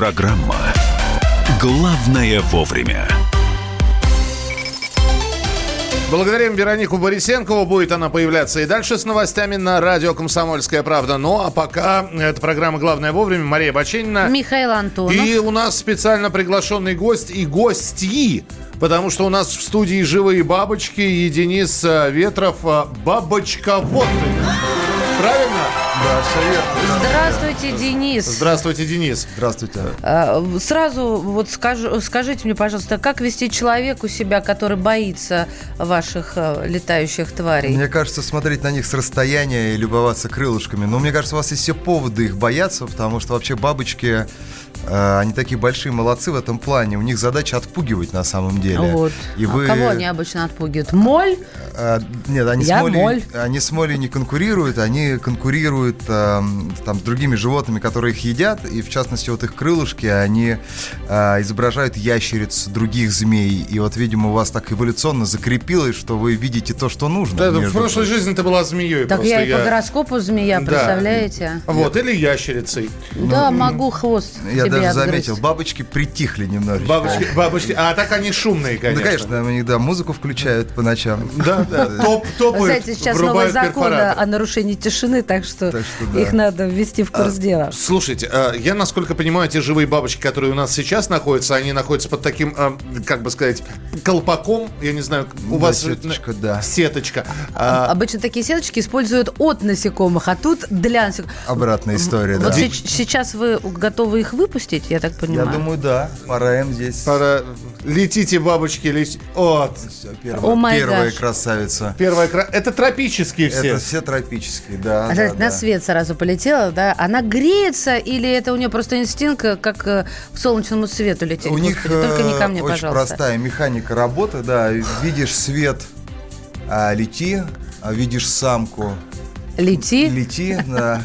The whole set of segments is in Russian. Программа «Главное вовремя». Благодарим Веронику Борисенкову. Будет она появляться и дальше с новостями на радио «Комсомольская правда». Ну, а пока это программа «Главное вовремя». Мария Баченина. Михаил Антонов. И у нас специально приглашенный гость и гостьи. Потому что у нас в студии живые бабочки и Денис Ветров бабочковод. Правильно? Да, совершенно. Здравствуйте, Денис. Здравствуйте, Денис. Здравствуйте. Сразу вот скажите мне, пожалуйста, как вести человеку себя, который боится ваших летающих тварей? Мне кажется, смотреть на них с расстояния и любоваться крылышками. Но мне кажется, у вас есть все поводы их бояться, потому что вообще бабочки, они такие большие молодцы в этом плане. У них задача отпугивать на самом деле. Вот. И кого они обычно отпугивают? Моль? Нет, они с молью не конкурируют, они конкурируют там, с другими животными, которые их едят. И в частности, вот их крылышки, они изображают ящериц, других змей. И вот, видимо, у вас так эволюционно закрепилось, что вы видите то, что нужно. Да, в прошлой жизни ты была змеей. Так просто, я и по гороскопу змея, да. Представляете? Вот, или ящерицей. Да, могу хвост. Я даже заметил, бабочки притихли немножечко. Бабочки, а так они шумные, конечно. Да, конечно, они музыку включают по ночам. Да, топают, врубают перфоратор. Кстати, сейчас новый закон о нарушении тишины, так что их надо ввести в курс дела. Слушайте, я, насколько понимаю, те живые бабочки, которые у нас сейчас находятся, они находятся под таким, как бы сказать, колпаком, я не знаю, у вас... Сеточка, да. Сеточка. Обычно такие сеточки используют от насекомых, а тут для насекомых. Обратная история, да. Вот сейчас вы готовы их выпустить, я так понимаю? Я думаю, да. Пора им здесь. Пора... Летите, бабочки, летите. Вот. Первая красавица. Это тропические все. Это все тропические, да. Она на свет сразу полетела, да? Она греется или это у нее просто инстинкт, как к солнечному свету лететь? У них только не ко мне, очень простая механика работы, да. Видишь свет, лети, видишь самку. Лети, да.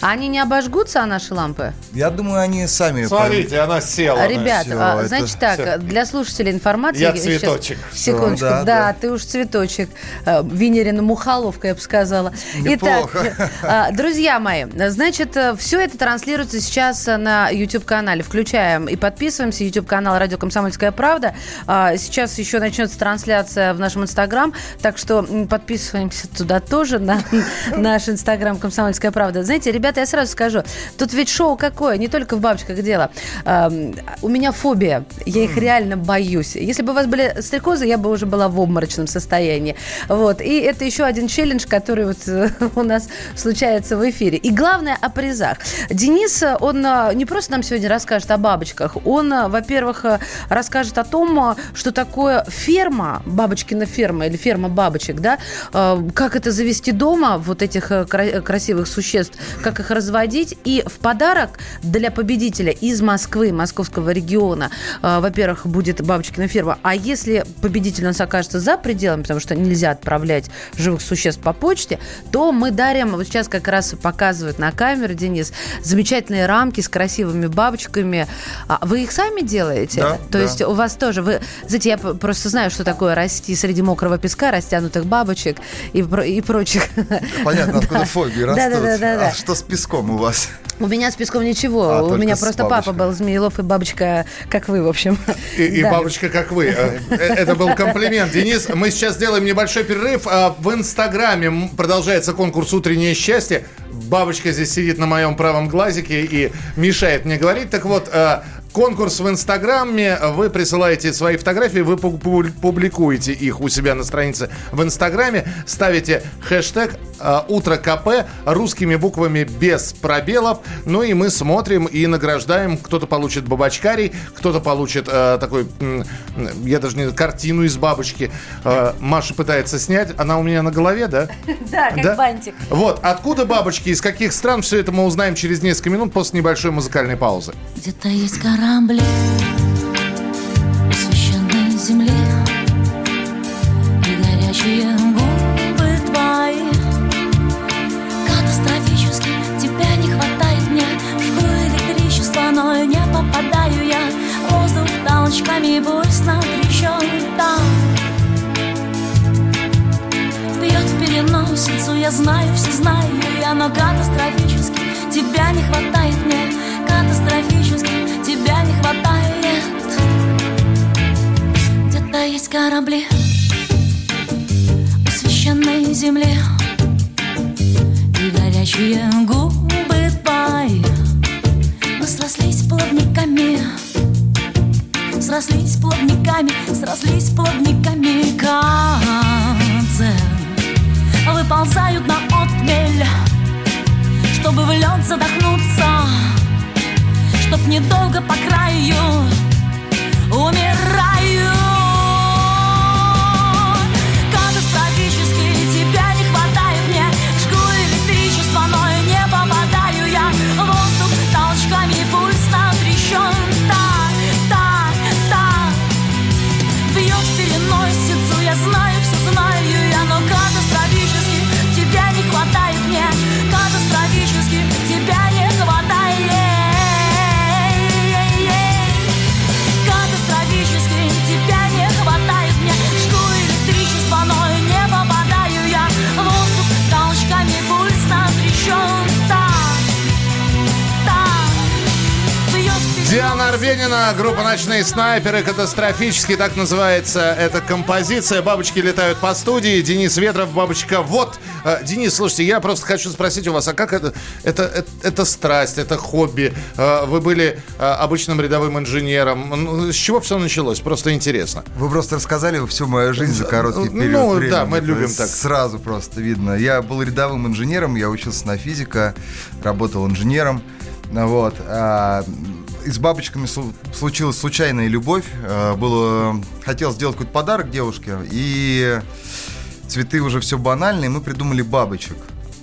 А они не обожгутся, наши лампы? Я думаю, они сами... Смотрите, она села. Ребят, значит так, все. Для слушателей информации... Я цветочек. Сейчас, секундочку. Да, ты уж цветочек. Венерина Мухоловка, я бы сказала. Неплохо. Итак, друзья мои, значит, все это транслируется сейчас на YouTube-канале. Включаем и подписываемся. YouTube-канал «Радио Комсомольская правда». Сейчас еще начнется трансляция в нашем Инстаграм. Так что подписываемся туда тоже, на наш Инстаграм «Комсомольская правда». Знаете, ребята, я сразу скажу, тут ведь шоу какое, не только в бабочках дело. У меня фобия, я их реально боюсь. Если бы у вас были стрекозы, я бы уже была в обморочном состоянии. Вот. И это еще один челлендж, который вот у нас случается в эфире. И главное, о призах. Денис, он не просто нам сегодня расскажет о бабочках, он, во-первых, расскажет о том, что такое ферма, бабочкина ферма или ферма бабочек, да, как это завести дома, вот этих красивых существ, как их разводить. И в подарок для победителя из Москвы, московского региона, во-первых, будет бабочкина ферма. А если победитель у нас окажется за пределами, потому что нельзя отправлять живых существ по почте, то мы дарим, вот сейчас как раз показывают на камеру, Денис, замечательные рамки с красивыми бабочками. Вы их сами делаете? Да, то есть у вас тоже, вы, знаете, я просто знаю, что такое расти среди мокрого песка, растянутых бабочек и прочих. Понятно, откуда фобии растут. Да. Что с песком у вас? У меня с песком ничего. У меня просто папа был змеелов и бабочка, как вы, в общем. И бабочка, как вы. Это был комплимент, Денис. Мы сейчас сделаем небольшой перерыв. В Инстаграме продолжается конкурс «Утреннее счастье». Бабочка здесь сидит на моем правом глазике и мешает мне говорить. Так вот, конкурс в Инстаграме. Вы присылаете свои фотографии, вы публикуете их у себя на странице в Инстаграме, ставите хэштег «Утро КП» русскими буквами без пробелов. Ну и мы смотрим и награждаем. Кто-то получит бабочкарий, кто-то получит такой, я даже не знаю, картину из бабочки. Маша пытается снять. Она у меня на голове, да? Да, как бантик. Вот. Откуда бабочки, из каких стран, все это мы узнаем через несколько минут после небольшой музыкальной паузы. Где-то есть корабль, священной земли, и горячие губы твои. Катастрофически тебя не хватает мне, жгу электричество, но не попадаю я. Воздух толчками бурстно трещит там, бьет в переносицу, я знаю, все знаю я, но катастрофически тебя не хватает мне, катастрофически тебя тебя не хватает. Где-то есть корабли у священной земли и горячие губы твои. Мы срослись плавниками, срослись плавниками, срослись плавниками. Камцы выползают на отмель, чтобы в лед задохнуться, чтоб недолго по краю умираю. Катастрофически тебя не хватает мне, жгу электричество, но и не попадаю я. Воздух толчками, пульс там трещен. Так, так, так. Бьет в переносицу, я знаю, все знаю я. Но катастрофически тебя не хватает мне, катастрофически тебя не хватает. Диана Арбенина, группа «Ночные снайперы», катастрофически, так называется эта композиция. Бабочки летают по студии. Денис Ветров, бабочка. Вот, Денис, слушайте, я просто хочу спросить у вас, а как это страсть, это хобби? Вы были обычным рядовым инженером. С чего все началось? Просто интересно. Вы просто рассказали всю мою жизнь за короткий период времени. Да, мы любим так. Сразу просто видно. Я был рядовым инженером, я учился на физика, работал инженером. Вот. И с бабочками случилась случайная любовь. Хотел сделать какой-то подарок девушке, и цветы уже все банальные. Мы придумали бабочек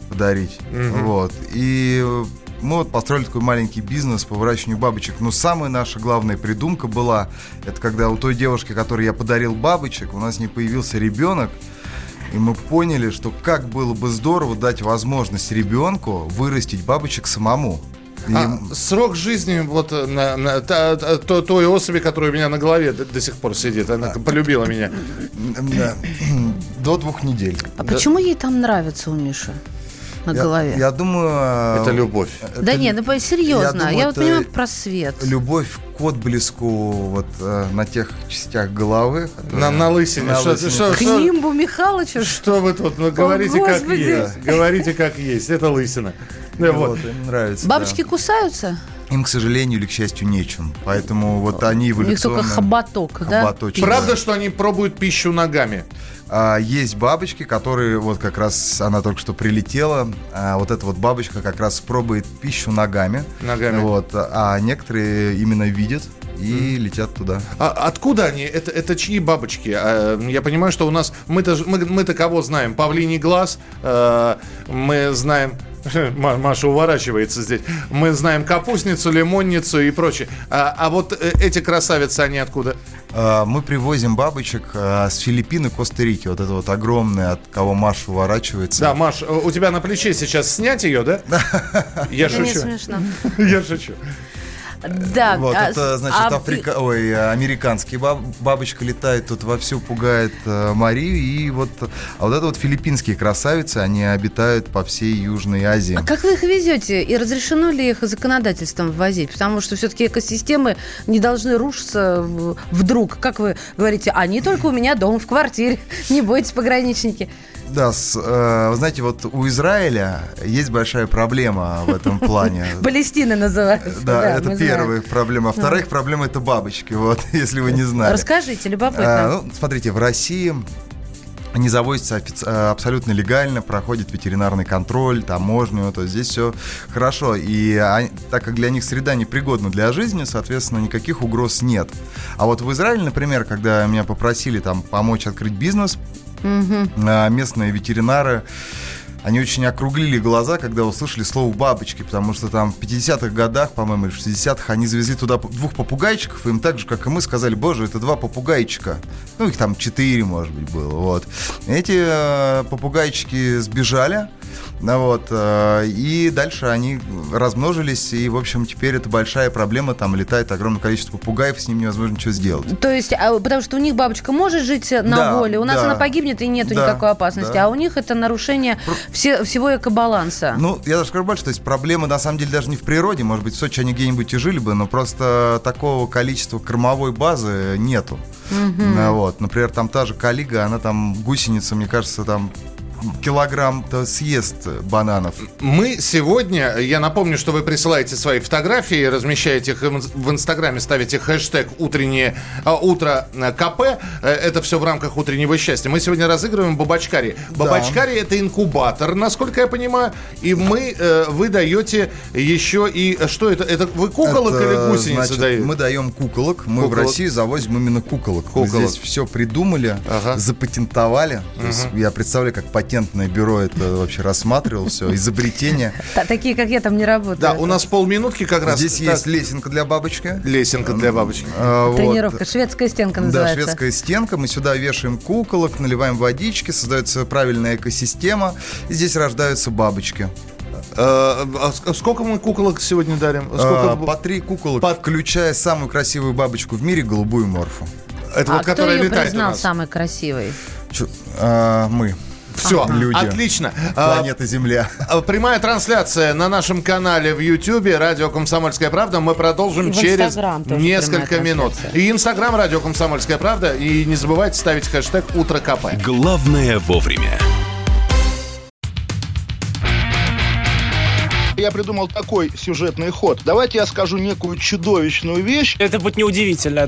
подарить. Mm-hmm. Вот. И мы построили такой маленький бизнес по выращиванию бабочек. Но самая наша главная придумка была, это когда у той девушки, которой я подарил бабочек, у нас не появился ребенок. И мы поняли, что как было бы здорово дать возможность ребенку вырастить бабочек самому. Срок жизни вот на той особи, которая у меня на голове до сих пор сидит, она полюбила меня. До 2 недель. А почему ей там нравится у Миши? На голове. Я думаю... Это любовь. Да это, нет, ну серьезно. Я вот понимаю про свет. Любовь к отблеску вот, на тех частях головы. На лысине. К нимбу Михалыча. Что вы тут? Ну, говорите, о, как есть. Говорите, как есть. Это лысина. Да, вот. Им нравится. Бабочки кусаются? Им, к сожалению или к счастью, нечем. Поэтому вот они эволюционно... У них только хоботок, да? Правда, что они пробуют пищу ногами? Есть бабочки, которые вот как раз, она только что прилетела, вот эта вот бабочка как раз пробует пищу ногами. Вот, а некоторые именно видят и летят туда. А откуда они? Это чьи бабочки? Я понимаю, что у нас мы-то кого знаем? Павлиний глаз, мы знаем. Маша уворачивается здесь. Мы знаем капустницу, лимонницу и прочее. А вот эти красавицы, они откуда? Мы привозим бабочек с Филиппин и Коста-Рики. Вот это вот огромное, от кого Маша уворачивается. Да, Маш, у тебя на плече сейчас снять ее, да? Я шучу. Я шучу. Да, вот, это, значит, американские бабочка летает тут вовсю, пугает Марию. И вот, а вот это вот филиппинские красавицы, они обитают по всей Южной Азии. А как вы их везете? И разрешено ли их законодательством ввозить? Потому что все-таки экосистемы не должны рушиться вдруг. Как вы говорите, они только у меня дома в квартире, не бойтесь, пограничники. Да, вы знаете, вот у Израиля есть большая проблема в этом плане. Палестина называется. Да, это первая проблема. Вторая проблема — это бабочки, вот, если вы не знали. Расскажите, любопытно. Смотрите, в России они завозятся абсолютно легально, проходят ветеринарный контроль, таможню, то есть здесь все хорошо. И так как для них среда непригодна для жизни, соответственно, никаких угроз нет. А вот в Израиле, например, когда меня попросили там помочь открыть бизнес, mm-hmm. местные ветеринары, они очень округлили глаза, когда услышали слово «бабочки», потому что там в 50-х годах, по-моему, или в 60-х, они завезли туда 2 попугайчиков, и им так же, как и мы, сказали: «Боже, это 2 попугайчика». Ну, их там 4, может быть, было. Вот. Эти попугайчики сбежали. Вот. И дальше они размножились, и, в общем, теперь это большая проблема. Там летает огромное количество попугаев, с ним невозможно ничего сделать. То есть, потому что у них бабочка может жить на воле, у нас она погибнет, и нету никакой опасности, а у них это нарушение всего экобаланса. Ну, я даже скажу больше, то есть проблема, на самом деле, даже не в природе. Может быть, в Сочи они где-нибудь и жили бы, но просто такого количества кормовой базы нету. Mm-hmm. Вот. Например, там та же коллига, она там гусеница, мне кажется, там килограмм-то съест бананов. Мы сегодня, я напомню, что вы присылаете свои фотографии, размещаете их в Инстаграме, ставите хэштег «Утро КП». Это все в рамках «Утреннего счастья». Мы сегодня разыгрываем бабачкари. Бабачкари — это инкубатор, насколько я понимаю. И вы даете еще и... Что это? Это вы куколок или гусеницы даете? Мы даем куколок. Мы в России завозим именно куколок. Мы здесь все придумали, запатентовали. То есть я представляю, как патентное бюро это вообще рассматривало, все, изобретение. Такие, как я, там не работают. Да, у нас полминутки как раз. Здесь есть лесенка для бабочки. Лесенка для бабочки. Тренировка. Шведская стенка называется. Да, шведская стенка. Мы сюда вешаем куколок, наливаем водички, создается правильная экосистема, и здесь рождаются бабочки. Сколько мы куколок сегодня дарим? По 3 куколок, включая самую красивую бабочку в мире, голубую морфу. Это вот, которая летает у нас. А кто ее признал самой красивой? Мы. Все, люди. Отлично. Планета Земля. Прямая трансляция на нашем канале в Ютьюбе «Радио Комсомольская правда». Мы продолжим через несколько минут. И Инстаграм «Радио Комсомольская правда». И не забывайте ставить хэштег «Утро КП». Главное вовремя. Я придумал такой сюжетный ход. Давайте я скажу некую чудовищную вещь. Это будет неудивительно.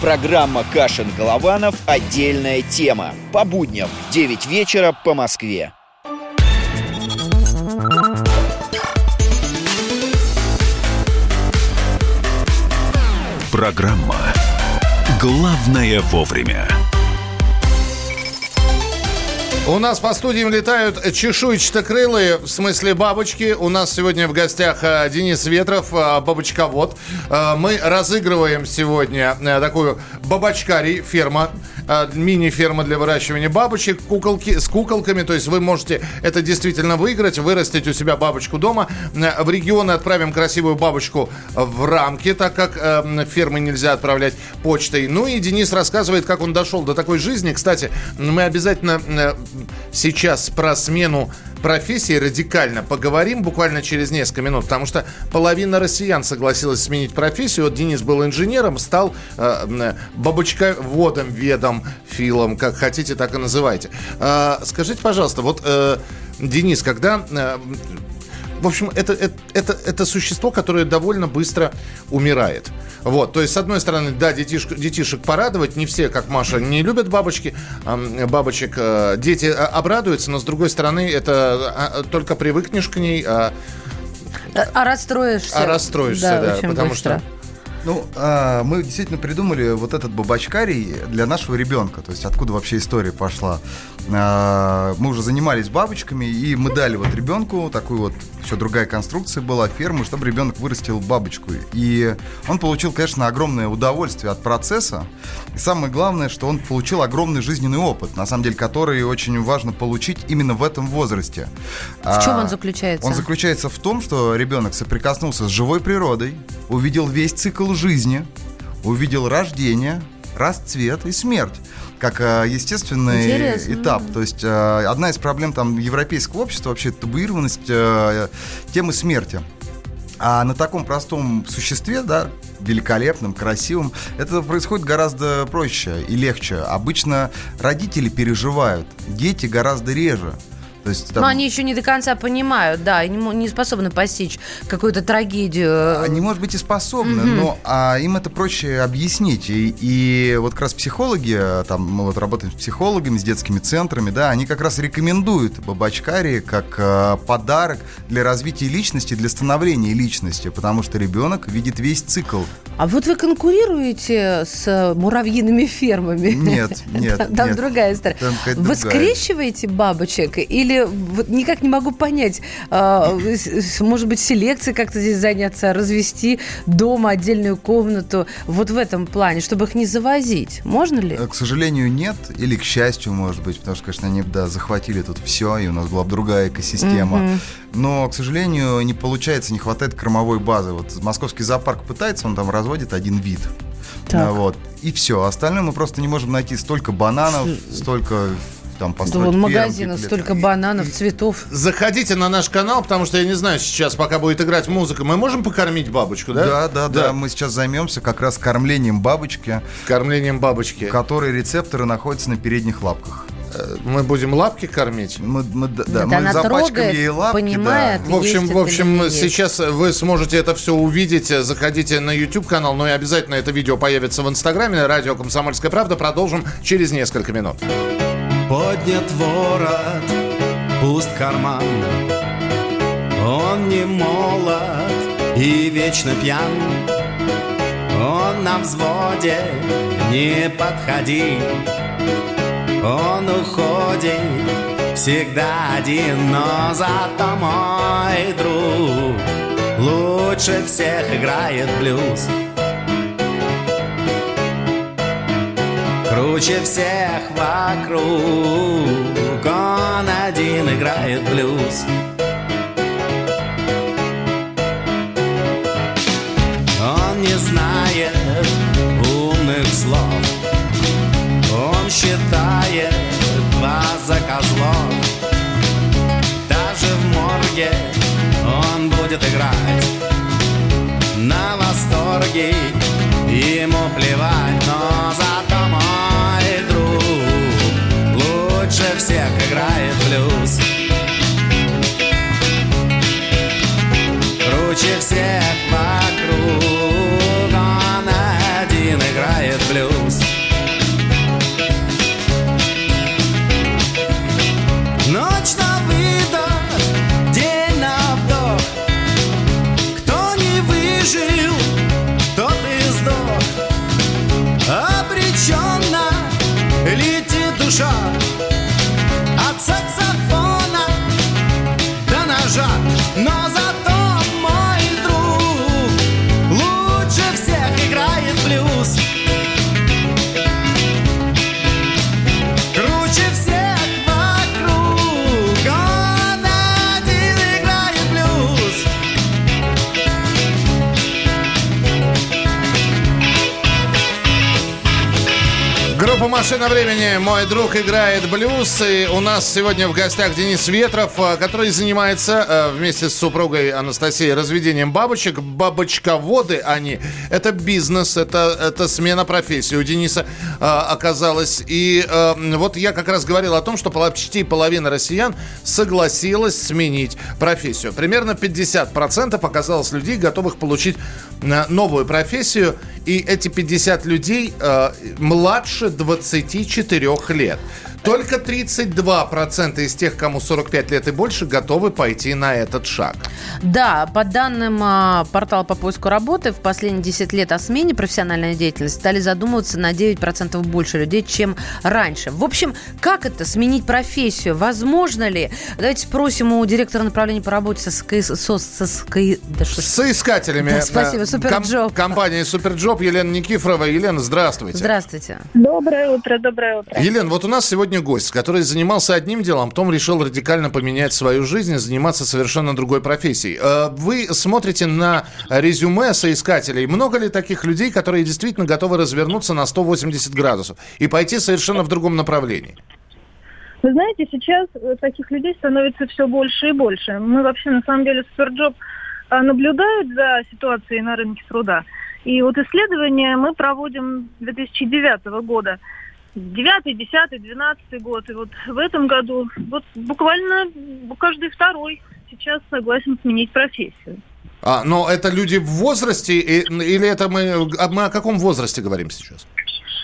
Программа «Кашин-Голованов. Отдельная тема». По будням в 9 вечера по Москве. Программа «Главное вовремя». У нас по студиям летают чешуйчатокрылые, в смысле бабочки. У нас сегодня в гостях Денис Ветров, бабочковод. Мы разыгрываем сегодня такую бабочкарий, ферма, мини-ферма для выращивания бабочек, куколки с куколками. То есть вы можете это действительно выиграть, вырастить у себя бабочку дома. В регионы отправим красивую бабочку в рамки, так как фермы нельзя отправлять почтой. Ну и Денис рассказывает, как он дошел до такой жизни. Кстати, мы обязательно... Сейчас про смену профессии радикально поговорим буквально через несколько минут, потому что половина россиян согласилась сменить профессию. Вот Денис был инженером, стал бабочководом, ведом, филом, как хотите, так и называйте. Скажите, пожалуйста, вот, Денис, когда... В общем, это существо, которое довольно быстро умирает. Вот, то есть, с одной стороны, да, детишек порадовать. Не все, как Маша, не любят бабочек. Дети обрадуются, но, с другой стороны, это только привыкнешь к ней. А расстроишься. Да, потому быстро. Что... Ну, мы действительно придумали вот этот бабочкарий для нашего ребенка. То есть откуда вообще история пошла. Мы уже занимались бабочками, и мы дали вот ребенку такую вот, еще другая конструкция была, ферму, чтобы ребенок вырастил бабочку. И он получил, конечно, огромное удовольствие от процесса. И самое главное, что он получил огромный жизненный опыт, на самом деле, который очень важно получить именно в этом возрасте. В чем он заключается? Он заключается в том, что ребенок соприкоснулся с живой природой, увидел весь цикл жизни, увидел рождение, расцвет и смерть как естественный этап. То есть одна из проблем там европейского общества вообще табуированность темы смерти. А на таком простом существе, да, великолепным, красивым, это происходит гораздо проще и легче. Обычно родители переживают, дети гораздо реже. То есть, там... Но они еще не до конца понимают, да, и не способны постичь какую-то трагедию. Они, может быть, и способны, но им это проще объяснить. И вот как раз психологи, там, мы вот работаем с психологами, с детскими центрами, да, они как раз рекомендуют бабачкари как подарок для развития личности, для становления личности, потому что ребенок видит весь цикл. А вот вы конкурируете с муравьиными фермами? Нет. Там другая история. Вы скрещиваете бабочек или вот никак не могу понять, может быть, селекцией как-то здесь заняться, развести дома отдельную комнату вот в этом плане, чтобы их не завозить? Можно ли? К сожалению, нет. Или к счастью, может быть, потому что, конечно, они захватили тут все, и у нас была бы другая экосистема. Но, к сожалению, не получается, не хватает кормовой базы. Вот московский зоопарк пытается, он там разводит один вид. Вот. И все. Остальное мы просто не можем найти. Столько бананов, столько... Там построить магазина, столько бананов, цветов. Заходите на наш канал, потому что я не знаю, сейчас, пока будет играть музыка, мы можем покормить бабочку, да? Да. Мы сейчас займемся как раз кормлением бабочки. Кормлением бабочки. В которой рецепторы находятся на передних лапках. Мы будем лапки кормить? Мы запачкаем ей лапки. Понимает, да. В общем, сейчас вы сможете это все увидеть. Заходите на YouTube-канал, но и обязательно это видео появится в Инстаграме. Радио «Комсомольская правда». Продолжим через несколько минут. Поднят ворот, пуст карман. Он не молод и вечно пьян. Он на взводе, не подходи. Он уходит, всегда один. Но зато мой друг лучше всех играет блюз. Круче всех вокруг, он один играет блюз. Он не знает умных слов, он считает глаза козлов. Даже в морге он будет играть, на восторге ему плевать, но зато мой друг лучше всех играет блюз. Круче всех вокруг, он один играет блюз. Ночь на выдох, день на вдох. Кто не выжил, тот и сдох. Обреченно летит душа от саксофона до ножа, но зато мой друг лучше всех играет блюз. Круче всех вокруг, он один играет блюз. Группа «Машина времени», мой друг играет блюз. И у нас сегодня в гостях Денис Ветров, который занимается вместе с супругой Анастасией разведением бабочек. Бабочководы они. Это бизнес, это смена профессии у Дениса оказалась. И вот я как раз говорил о том, что почти половина россиян согласилась сменить профессию. Примерно 50% оказалось людей, готовых получить новую профессию. И эти 50 людей младше 24 лет. Только 32% из тех, кому 45 лет и больше, готовы пойти на этот шаг. Да, по данным портала по поиску работы, в последние 10 лет о смене профессиональной деятельности стали задумываться на 9% больше людей, чем раньше. В общем, как это, сменить профессию? Возможно ли? Давайте спросим у директора направления по работе соискателями. Спасибо, Суперджоб. Компания Суперджоб, Елена Никифорова. Елена, здравствуйте. Здравствуйте. Доброе утро. Елена, вот у нас сегодня гость, который занимался одним делом, потом решил радикально поменять свою жизнь и заниматься совершенно другой профессией. Вы смотрите на резюме соискателей. Много ли таких людей, которые действительно готовы развернуться на 180 градусов и пойти совершенно в другом направлении? Вы знаете, сейчас таких людей становится все больше и больше. Мы вообще, на самом деле, Суперджоб наблюдают за ситуацией на рынке труда. И вот исследование мы проводим 2009 года. 9, 10, 12 год. И вот в этом году, вот буквально каждый второй сейчас согласен сменить профессию. А, но это люди в возрасте, или это мы о каком возрасте говорим сейчас?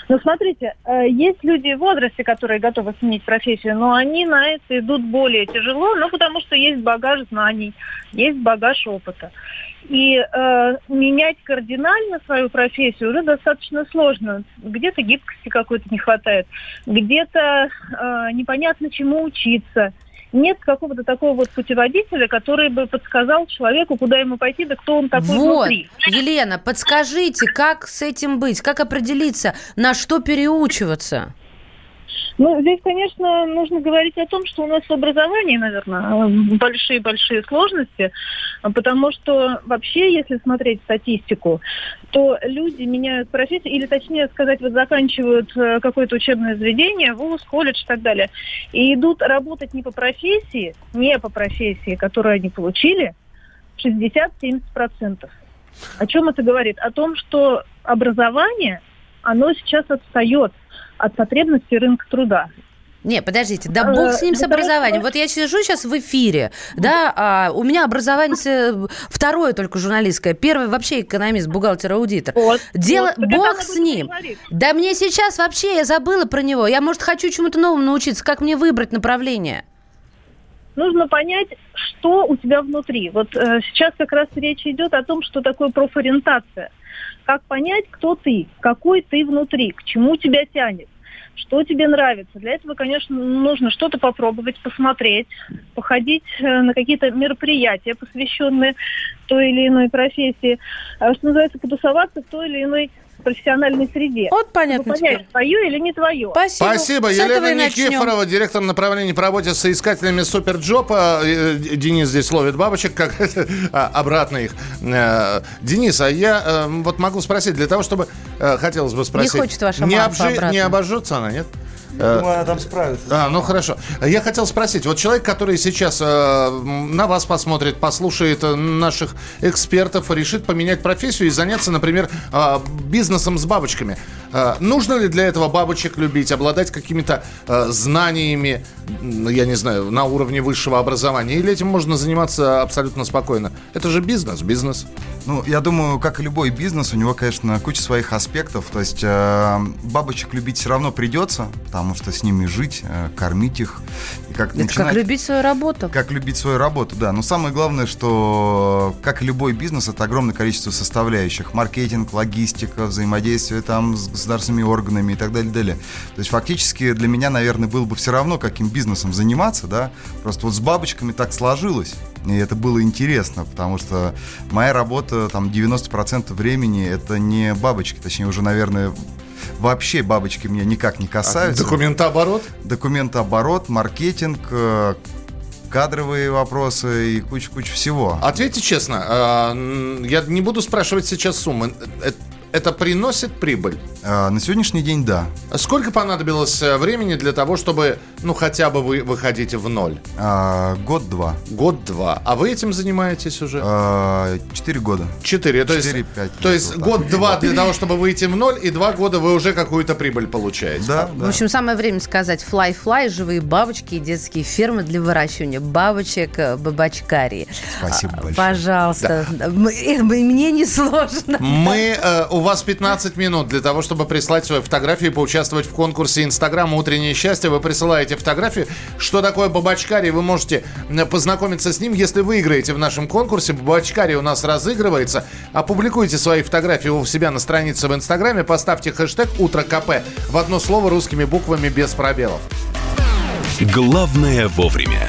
Ну, смотрите, есть люди в возрасте, которые готовы сменить профессию, но они на это идут более тяжело, ну, потому что есть багаж знаний, есть багаж опыта. И менять кардинально свою профессию уже достаточно сложно. Где-то гибкости какой-то не хватает, где-то непонятно чему учиться. Нет какого-то такого вот путеводителя, который бы подсказал человеку, куда ему пойти, да кто он такой вот внутри. Елена, подскажите, как с этим быть, как определиться, на что переучиваться? Ну, здесь, конечно, нужно говорить о том, что у нас в образовании, наверное, большие-большие сложности, потому что вообще, если смотреть статистику, то люди меняют профессию, или, точнее сказать, вот заканчивают какое-то учебное заведение, вуз, колледж и так далее, и идут работать не по профессии, которую они получили, 60-70%. О чем это говорит? О том, что образование, оно сейчас отстает от потребности рынка труда. Не, подождите, да бог с ним, с образованием. Вот я сижу сейчас в эфире, да, у меня образование второе только журналистское, первое вообще экономист, бухгалтер, аудитор. Бог с ним. Да мне сейчас вообще, я забыла про него, я, может, хочу чему-то новому научиться, как мне выбрать направление? Нужно понять, что у тебя внутри. Вот сейчас как раз речь идет о том, что такое профориентация. Как понять, кто ты, какой ты внутри, к чему тебя тянет, что тебе нравится. Для этого, конечно, нужно что-то попробовать, посмотреть, походить на какие-то мероприятия, посвященные той или иной профессии. Что называется, потусоваться в той или иной профессиональной среде. Вот понятно. Понять, твое или не твое. Спасибо. Елена Никифорова, директор направления по работе с соискателями Суперджоба. Денис здесь ловит бабочек, как обратно их. Денис, а я вот могу спросить, для того, чтобы хотелось бы спросить. Не хочет ваша мама обратно. Не обожжется она, нет? Думаю, она там справится. Ну хорошо. Я хотел спросить, вот человек, который сейчас на вас посмотрит, послушает наших экспертов, решит поменять профессию и заняться, например, бизнесом с бабочками. Нужно ли для этого бабочек любить, обладать какими-то знаниями, я не знаю, на уровне высшего образования? Или этим можно заниматься абсолютно спокойно? Это же бизнес. Ну, я думаю, как и любой бизнес, у него, конечно, куча своих аспектов. То есть бабочек любить все равно придется, потому что с ними жить, кормить их. И как любить свою работу. Как любить свою работу, да. Но самое главное, что, как и любой бизнес, это огромное количество составляющих. Маркетинг, логистика, взаимодействие там с государственными органами и так далее. То есть фактически для меня, наверное, было бы все равно, каким бизнесом заниматься, да. Просто вот с бабочками так сложилось. И это было интересно, потому что моя работа, там, 90% времени это не бабочки, точнее уже, наверное, вообще бабочки меня никак не касаются. Документооборот? Документооборот, маркетинг, кадровые вопросы и куча-куча всего. Ответьте честно, я не буду спрашивать сейчас суммы. Это приносит прибыль? На сегодняшний день, да. Сколько понадобилось времени для того, чтобы, хотя бы вы выходите в ноль? Год-два. Год-два. А вы этим занимаетесь уже? 4 года. 4, то есть 4-5. То есть год-два для того, чтобы выйти в ноль, и 2 года вы уже какую-то прибыль получаете. Да. В общем, самое время сказать флай-флай, живые бабочки и детские фермы для выращивания бабочек, бабочкарии. Спасибо большое. Пожалуйста. Да. Мне не сложно. У вас 15 минут для того, чтобы прислать свою фотографию и поучаствовать в конкурсе Инстаграма «Утреннее счастье». Вы присылаете фотографию. Что такое бабочкарий? Вы можете познакомиться с ним, если выиграете в нашем конкурсе. Бабочкарий у нас разыгрывается. Опубликуйте свои фотографии у себя на странице в Инстаграме. Поставьте хэштег «Утро КП» в одно слово русскими буквами без пробелов. Главное вовремя.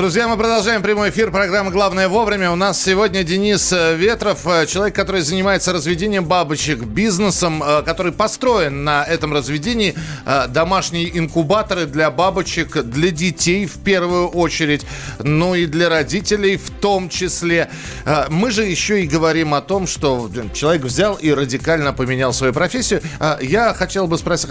Друзья, мы продолжаем прямой эфир программы «Главное вовремя». У нас сегодня Денис Ветров, человек, который занимается разведением бабочек, бизнесом, который построен на этом разведении. Домашние инкубаторы для бабочек, для детей в первую очередь, ну и для родителей в том числе. Мы же еще и говорим о том, что человек взял и радикально поменял свою профессию. Я хотел бы спросить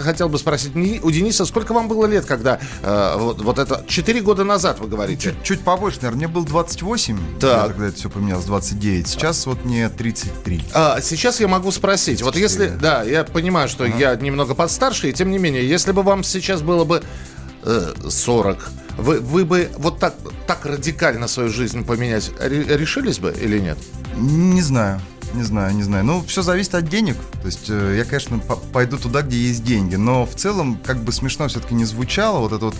у Дениса, сколько вам было лет, когда вот это 4 года назад вы говорите? Чуть побольше, наверное. Мне было 28, так. Я тогда это все поменялось, 29. Сейчас вот мне 33. Сейчас я могу спросить. 34. Вот если... Да, я понимаю, что я немного подстарше, и тем не менее, если бы вам сейчас было бы 40, вы бы вот так радикально свою жизнь поменять решились бы или нет? Не знаю. Ну, все зависит от денег. То есть я, конечно, пойду туда, где есть деньги. Но в целом, как бы смешно все-таки не звучало, вот это вот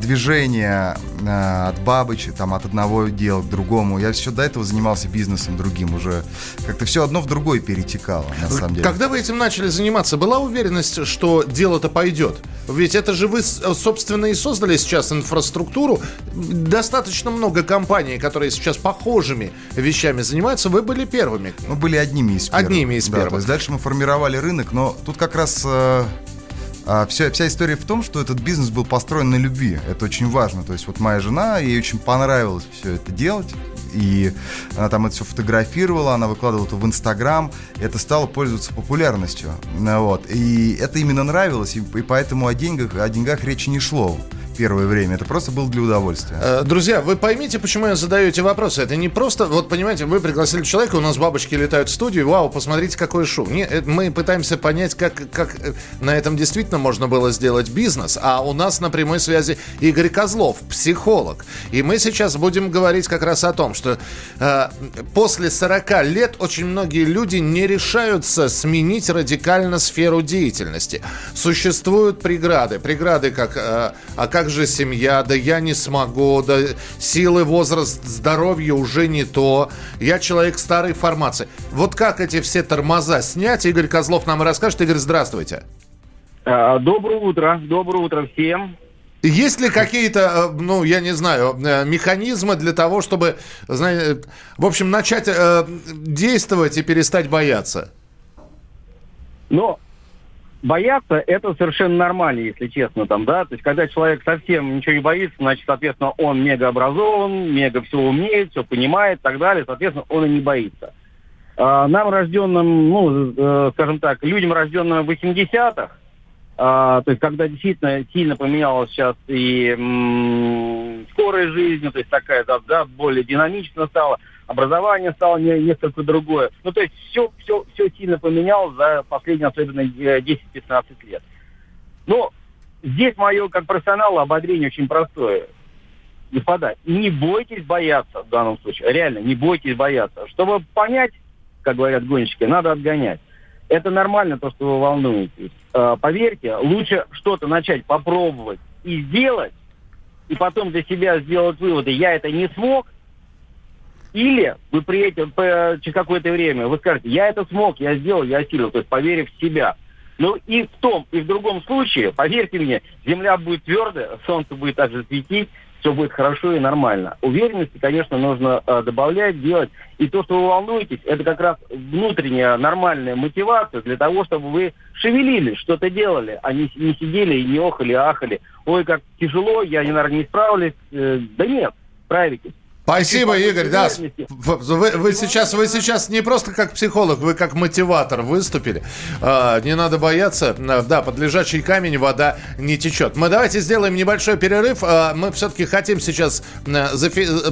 движение от бабочек, там, от одного дела к другому. Я еще до этого занимался бизнесом другим уже. Как-то все одно в другое перетекало, на самом деле. Когда вы этим начали заниматься, была уверенность, что дело-то пойдет? Ведь это же вы, собственно, и создали сейчас инфраструктуру. Достаточно много компаний, которые сейчас похожими вещами занимаются. Вы были первыми. Мы были одними из первых. Да, то есть дальше мы формировали рынок, но тут как раз... Вся история в том, что этот бизнес был построен на любви. Это очень важно. То есть вот моя жена, ей очень понравилось все это делать. И она там это все фотографировала, она выкладывала это в Инстаграм. Это стало пользоваться популярностью. Вот. И это именно нравилось. И поэтому о деньгах речи не шло. Первое время. Это просто было для удовольствия. Друзья, вы поймите, почему я задаю эти вопросы. Это не просто, вот понимаете, вы пригласили человека, у нас бабочки летают в студию, вау, посмотрите, какой шум. Нет, мы пытаемся понять, как на этом действительно можно было сделать бизнес. А у нас на прямой связи Игорь Козлов, психолог. И мы сейчас будем говорить как раз о том, что после 40 лет очень многие люди не решаются сменить радикально сферу деятельности. Существуют преграды. Преграды как... как же семья, да я не смогу, да силы, возраст, здоровье уже не то, я человек старой формации. Вот как эти все тормоза снять, Игорь Козлов нам и расскажет. Игорь, здравствуйте. Доброе утро всем. Есть ли какие-то, механизмы для того, чтобы, начать действовать и перестать бояться? Бояться – это совершенно нормально, если честно, то есть когда человек совсем ничего не боится, значит, соответственно, он мега образован, мега все умеет, все понимает и так далее, соответственно, он и не боится. Нам, рожденным, людям, рожденным в 80-х, то есть когда действительно сильно поменялась сейчас и скорость жизни, то есть такая, более динамично стала, образование стало несколько другое. То есть все сильно поменялось за последние, особенно, 10-15 лет. Здесь мое, как профессионала, ободрение очень простое. Господа, не бойтесь бояться в данном случае. Реально, не бойтесь бояться. Чтобы понять, как говорят гонщики, надо отгонять. Это нормально, то, что вы волнуетесь. Поверьте, лучше что-то начать попробовать и сделать, и потом для себя сделать выводы. Я это не смог. Или вы приедете через какое-то время, вы скажете, я это смог, я сделал, я осилил, то есть поверив в себя. И в том, и в другом случае, поверьте мне, земля будет твердая, солнце будет также светить, все будет хорошо и нормально. Уверенности, конечно, нужно добавлять, делать. И то, что вы волнуетесь, это как раз внутренняя нормальная мотивация для того, чтобы вы шевелились, что-то делали, а не сидели и не охали, ахали. Ой, как тяжело, я, наверное, не справлюсь. Да нет, справитесь. Спасибо, Игорь. Да, вы сейчас не просто как психолог, вы как мотиватор выступили. Не надо бояться. Да, под лежачий камень вода не течет. Мы давайте сделаем небольшой перерыв. Мы все-таки хотим сейчас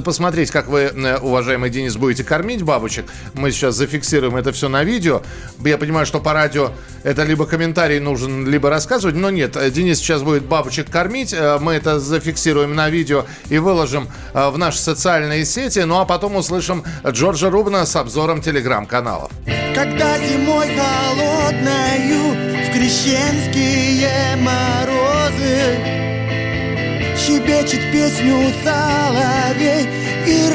посмотреть, как вы, уважаемый Денис, будете кормить бабочек. Мы сейчас зафиксируем это все на видео. Я понимаю, что по радио это либо комментарий нужен, либо рассказывать. Но нет, Денис сейчас будет бабочек кормить. Мы это зафиксируем на видео и выложим в наши социальные сети, а потом услышим Джорджа Рубна с обзором телеграм-каналов. Когда зимой холодною в крещенские морозы щебечет песню соловей и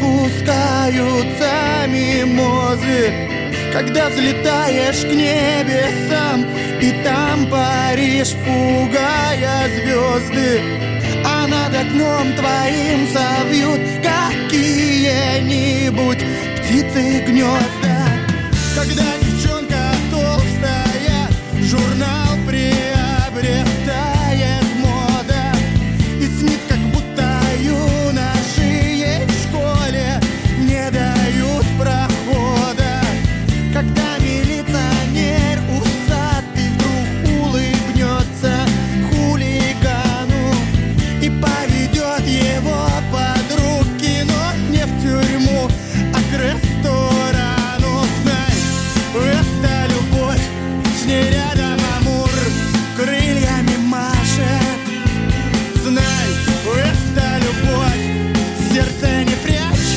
распускаются мимозы, когда взлетаешь к небесам и там паришь, пугая звезды, а надо окном твоим совьют какие-нибудь птицы гнезда. Когда девчонка толстая, журнал приобретает мода, и снит, как будто юноши в школе не дают прохода. Когда милиционер усатый вдруг улыбнется хулигану и поведет его под руки, но не в тюрьму, а к ресторану. Знай, это любовь, с ней рядом амур крыльями машет. Знай, это любовь, сердце не прячь,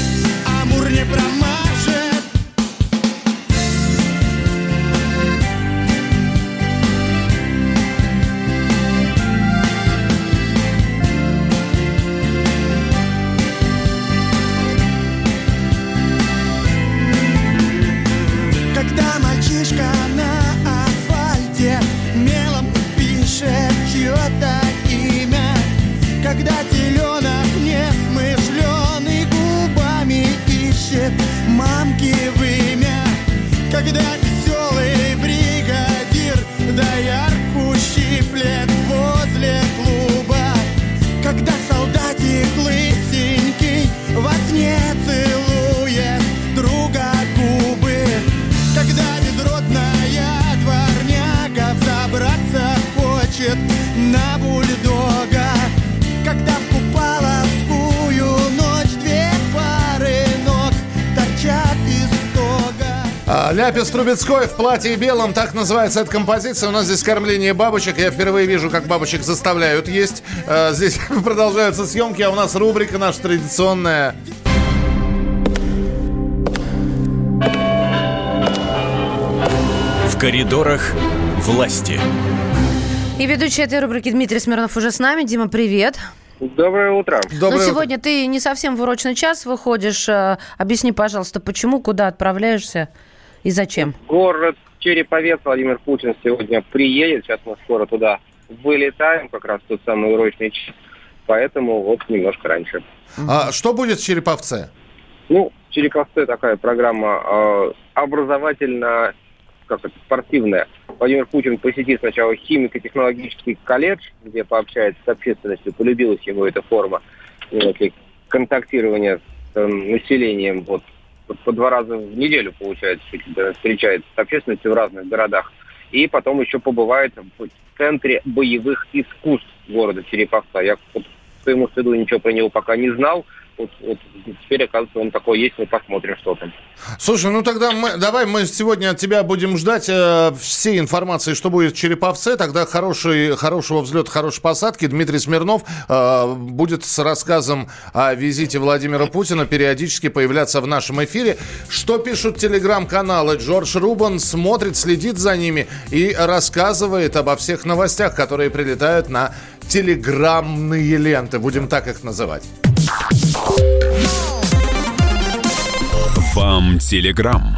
амур не промажет. Ляпис Трубецкой в платье белом, так называется эта композиция. У нас здесь кормление бабочек. Я впервые вижу, как бабочек заставляют есть. Здесь продолжаются съемки, а у нас рубрика наша традиционная. В коридорах власти. И ведущий этой рубрики Дмитрий Смирнов уже с нами. Дима, привет. Доброе утро. Доброе сегодня утро. Ты не совсем в урочный час выходишь. Объясни, пожалуйста, почему, куда отправляешься? И зачем? Город Череповец, Владимир Путин сегодня приедет. Сейчас мы скоро туда вылетаем, как раз тот самый урочный час. Поэтому вот немножко раньше. А что будет в Череповце? Ну, в Череповце такая программа образовательно, как это, спортивная. Владимир Путин посетит сначала химико-технологический колледж, где пообщается с общественностью. Полюбилась ему эта форма контактирования с населением. Вот. По 2 раза в неделю, получается, встречается с общественностью в разных городах. И потом еще побывает в Центре боевых искусств города Череповца. Я, к своему стыду, ничего про него пока не знал. Вот теперь, оказывается, он такой есть, мы посмотрим, что там. Слушай, ну тогда давай мы сегодня от тебя будем ждать всей информации, что будет в Череповце. Тогда хорошего взлета, хорошей посадки. Дмитрий Смирнов будет с рассказом о визите Владимира Путина периодически появляться в нашем эфире. Что пишут телеграм-каналы? Джордж Рубан смотрит, следит за ними и рассказывает обо всех новостях, которые прилетают на телеграмные ленты. Будем так их называть. Вам Телеграм.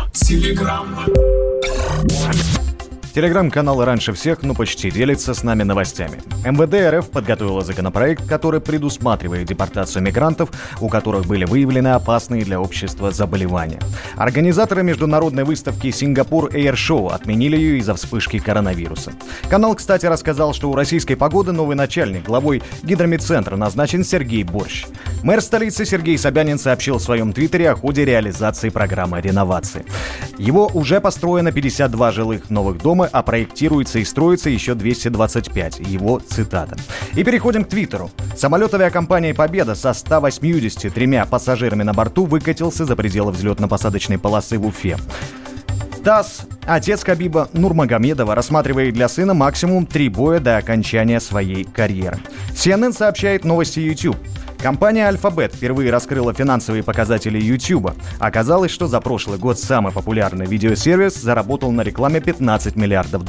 Телеграм-канал раньше всех, но почти делится с нами новостями. МВД РФ подготовила законопроект, который предусматривает депортацию мигрантов, у которых были выявлены опасные для общества заболевания. Организаторы международной выставки «Сингапур Air Show» отменили ее из-за вспышки коронавируса. Канал, кстати, рассказал, что у российской погоды новый начальник, главой гидромедцентра назначен Сергей Борщ. Мэр столицы Сергей Собянин сообщил в своем твиттере о ходе реализации программы реновации. Его уже построено 52 жилых новых дома, а проектируется и строится еще 225. Его цитата. И переходим к Твиттеру. Самолет авиакомпании «Победа» со 183 пассажирами на борту выкатился за пределы взлетно-посадочной полосы в Уфе. ТАСС. Отец Хабиба Нурмагомедова рассматривает для сына максимум 3 боя до окончания своей карьеры. CNN сообщает новости YouTube. Компания Alphabet впервые раскрыла финансовые показатели YouTube. Оказалось, что за прошлый год самый популярный видеосервис заработал на рекламе $15 миллиардов.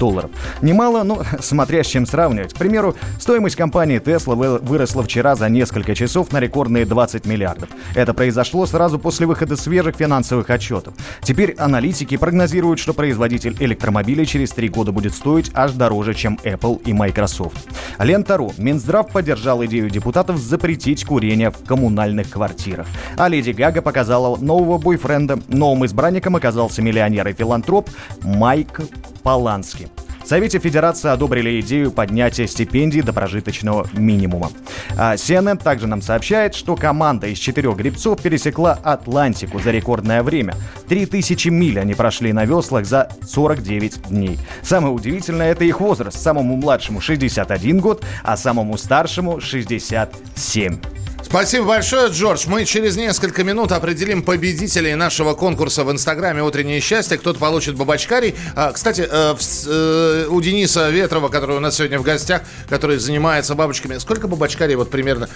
Немало, но смотря с чем сравнивать. К примеру, стоимость компании Tesla выросла вчера за несколько часов на рекордные $20 миллиардов. Это произошло сразу после выхода свежих финансовых отчетов. Теперь аналитики прогнозируют, что производитель электромобилей через 3 года будет стоить аж дороже, чем Apple и Microsoft. Лента.ру. Минздрав поддержал идею депутатов запретить курение в коммунальных квартирах. А Леди Гага показала нового бойфренда. Новым избранником оказался миллионер и филантроп Майк Полански. В Совете Федерации одобрили идею поднятия стипендий до прожиточного минимума. А CNN также нам сообщает, что команда из 4 гребцов пересекла Атлантику за рекордное время. 3000 миль они прошли на веслах за 49 дней. Самое удивительное – это их возраст. Самому младшему 61 год, а самому старшему 67. Спасибо большое, Джордж. Мы через несколько минут определим победителей нашего конкурса в Инстаграме «Утреннее счастье». Кто-то получит бабачкарий. Кстати, у Дениса Ветрова, который у нас сегодня в гостях, который занимается бабочками, сколько бабачкарий вот примерно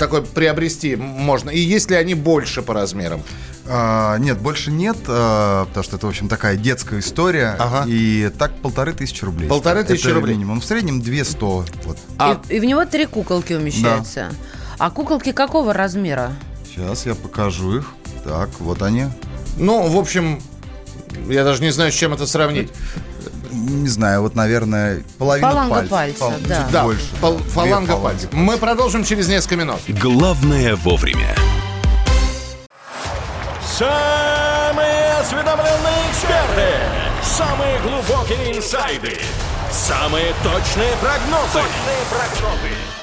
такой приобрести можно? И есть ли они больше по размерам? Нет, больше нет, потому что это, в общем, такая детская история. Ага. И так $1500. $1500 минимум. В среднем 200. Вот. И в него 3 куколки умещаются. Да. А куколки какого размера? Сейчас я покажу их. Так, вот они. Ну, в общем, я даже не знаю, с чем это сравнить. Не знаю, вот, наверное, половина пальца. Да. Да. Больше. Фаланга пальца. Мы продолжим через несколько минут. Главное вовремя. Самые осведомленные эксперты. Самые глубокие инсайды. Самые точные прогнозы.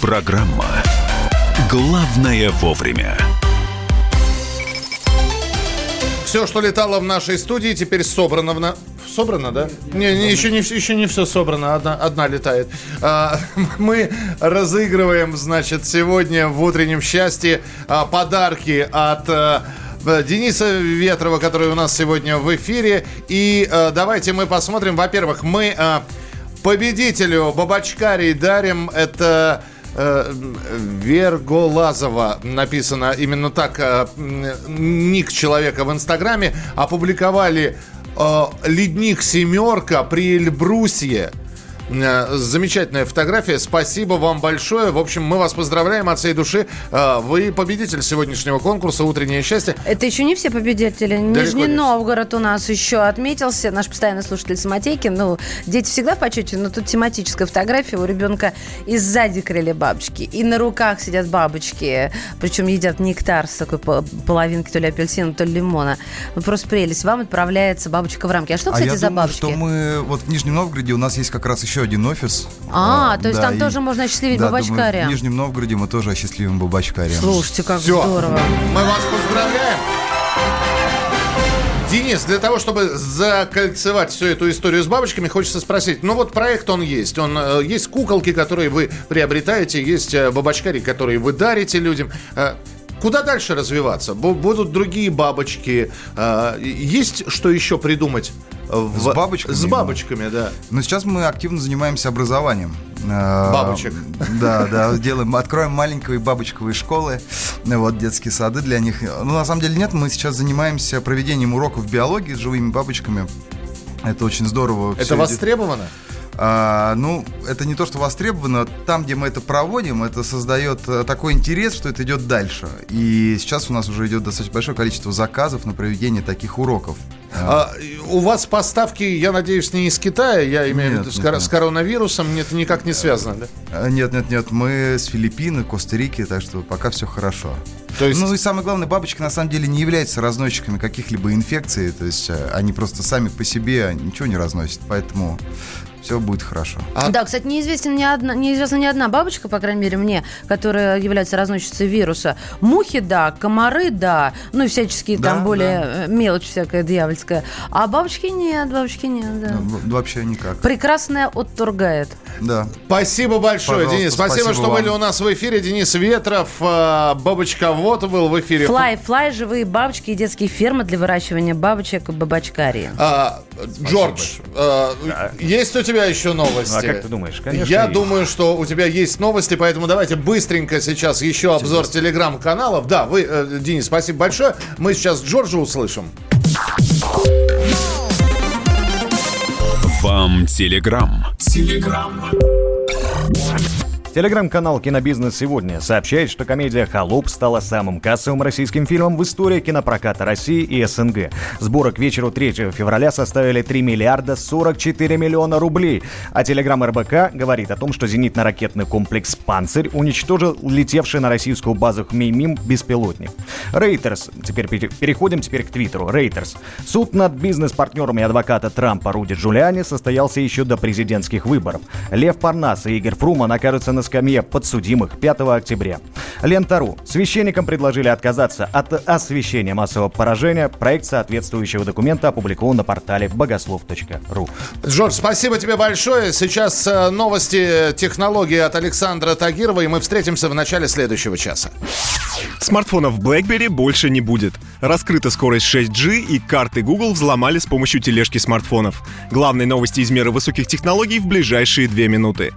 Программа «Главное вовремя». Все, что летало в нашей студии, теперь собрано в... Собрано, да? Не, еще не все собрано, одна летает. Мы разыгрываем, значит, сегодня в «Утреннем счастье» подарки от Дениса Ветрова, который у нас сегодня в эфире. И давайте мы посмотрим. Во-первых, мы победителю бабачкарий дарим. Это... Верголазова, написано именно так, ник человека в Инстаграме, опубликовали ледник «Семерка» при Эльбрусье. Замечательная фотография. Спасибо вам большое. В общем, мы вас поздравляем от всей души. Вы победитель сегодняшнего конкурса «Утреннее счастье». Это еще не все победители. Нижний Новгород у нас еще отметился. Наш постоянный слушатель Самотейкин. Ну, дети всегда в почете, но тут тематическая фотография. У ребенка и сзади крылья бабочки, и на руках сидят бабочки. Причем едят нектар с такой половинки то ли апельсина, то ли лимона. Ну, просто прелесть. Вам отправляется бабочка в рамки. А что, кстати, я за думаю, бабочки? Что мы... Вот в Нижнем Новгороде у нас есть как раз еще один офис. То есть да, там тоже можно осчастливить бабачкария. Думаю, в Нижнем Новгороде мы тоже осчастливим бабачкария. Слушайте, как все здорово. Мы вас поздравляем. Денис, для того, чтобы закольцевать всю эту историю с бабочками, хочется спросить. Ну вот проект он есть. Есть куколки, которые вы приобретаете, есть бабачкари, которые вы дарите людям. Куда дальше развиваться? Будут другие бабочки. Есть что еще придумать? С бабочками? С бабочками, да. Но сейчас мы активно занимаемся образованием. Бабочек. Да, откроем маленькие бабочковые школы, вот детские сады для них. Но на самом деле нет, мы сейчас занимаемся проведением уроков биологии с живыми бабочками. Это очень здорово. Это востребовано? Это не то, что востребовано. Там, где мы это проводим, это создает такой интерес, что это идет дальше. И сейчас у нас уже идет достаточно большое количество заказов на проведение таких уроков. У вас поставки, я надеюсь, не из Китая, я имею в виду с коронавирусом, это никак не связано, да? Нет, мы с Филиппины, Коста-Рики, так что пока все хорошо. То есть... Ну и самое главное, бабочки на самом деле не являются разносчиками каких-либо инфекций, то есть они просто сами по себе ничего не разносят, поэтому... все будет хорошо. Да, кстати, неизвестна ни одна бабочка, по крайней мере, мне, которая является разносчицей вируса. Мухи, да, комары, да, ну и всяческие там более мелочь всякая дьявольская. А бабочки нет, да. Вообще никак. Прекрасная отторгает. Да. Спасибо большое, пожалуйста, Денис. Спасибо, что вам были у нас в эфире. Денис Ветров, бабочковод, был в эфире. Флай, живые бабочки и детские фермы для выращивания бабочек, бабочкарии. Джордж, есть у тебя еще новости. А как ты думаешь? Конечно, я думаю, что у тебя есть новости, поэтому давайте быстренько сейчас еще обзор телеграм-каналов. Да, вы, Денис, спасибо большое. Мы сейчас Джорджа услышим. Вам Телеграм. Телеграм-канал «Кинобизнес сегодня» сообщает, что комедия «Холоп» стала самым кассовым российским фильмом в истории кинопроката России и СНГ. Сборы к вечеру 3 февраля составили 3 миллиарда 44 миллиона рублей. А телеграм РБК говорит о том, что зенитно-ракетный комплекс «Панцирь» уничтожил летевший на российскую базу Хмеймим беспилотник. Рейтерс. Переходим к Твиттеру. Рейтерс. Суд над бизнес-партнерами адвоката Трампа Руди Джулиани состоялся еще до президентских выборов. Лев Парнас и Игорь Фруман окажутся на скамье подсудимых 5 октября. Лента.ру. Священникам предложили отказаться от освещения массового поражения. Проект соответствующего документа опубликован на портале богослов.ру. Джордж, спасибо тебе большое. Сейчас новости технологии от Александра Тагирова, и мы встретимся в начале следующего часа. Смартфонов BlackBerry больше не будет. Раскрыта скорость 6G, и карты Google взломали с помощью тележки смартфонов. Главные новости из мира высоких технологий в ближайшие 2 минуты.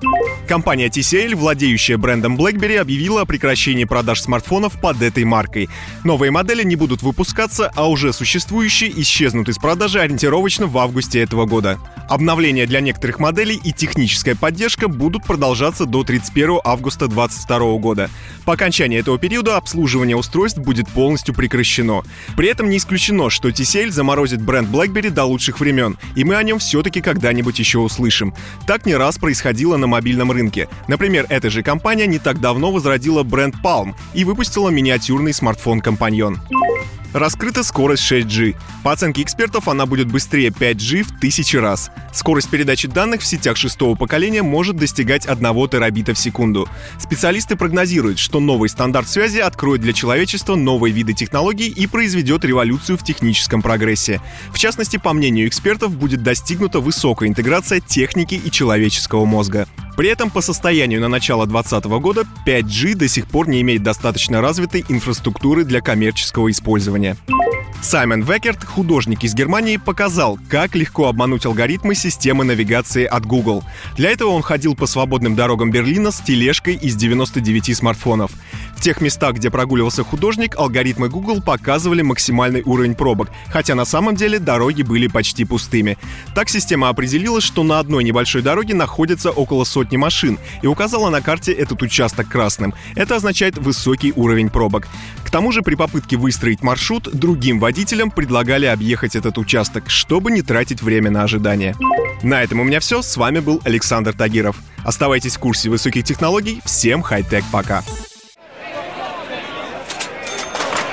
Компания TCL, владеющая брендом BlackBerry, объявила о прекращении продаж смартфонов под этой маркой. Новые модели не будут выпускаться, а уже существующие исчезнут из продажи ориентировочно в августе этого года. Обновления для некоторых моделей и техническая поддержка будут продолжаться до 31 августа 2022 года. По окончании этого периода обслуживание устройств будет полностью прекращено. При этом не исключено, что TCL заморозит бренд BlackBerry до лучших времен, и мы о нем все-таки когда-нибудь еще услышим. Так не раз происходило на мобильном рынке. Например, эта же компания не так давно возродила бренд Palm и выпустила миниатюрный смартфон-компаньон. Раскрыта скорость 6G. По оценке экспертов, она будет быстрее 5G в 1000 раз. Скорость передачи данных в сетях шестого поколения может достигать 1 терабита в секунду. Специалисты прогнозируют, что новый стандарт связи откроет для человечества новые виды технологий и произведет революцию в техническом прогрессе. В частности, по мнению экспертов, будет достигнута высокая интеграция техники и человеческого мозга. При этом по состоянию на начало 2020 года 5G до сих пор не имеет достаточно развитой инфраструктуры для коммерческого использования. Саймон Векерт, художник из Германии, показал, как легко обмануть алгоритмы системы навигации от Google. Для этого он ходил по свободным дорогам Берлина с тележкой из 99 смартфонов. В тех местах, где прогуливался художник, алгоритмы Google показывали максимальный уровень пробок, хотя на самом деле дороги были почти пустыми. Так система определила, что на одной небольшой дороге находится около сотни машин, и указала на карте этот участок красным. Это означает высокий уровень пробок. К тому же при попытке выстроить маршрут другим водителям предлагали объехать этот участок, чтобы не тратить время на ожидание. На этом у меня все. С вами был Александр Тагиров. Оставайтесь в курсе высоких технологий. Всем хай-тек пока.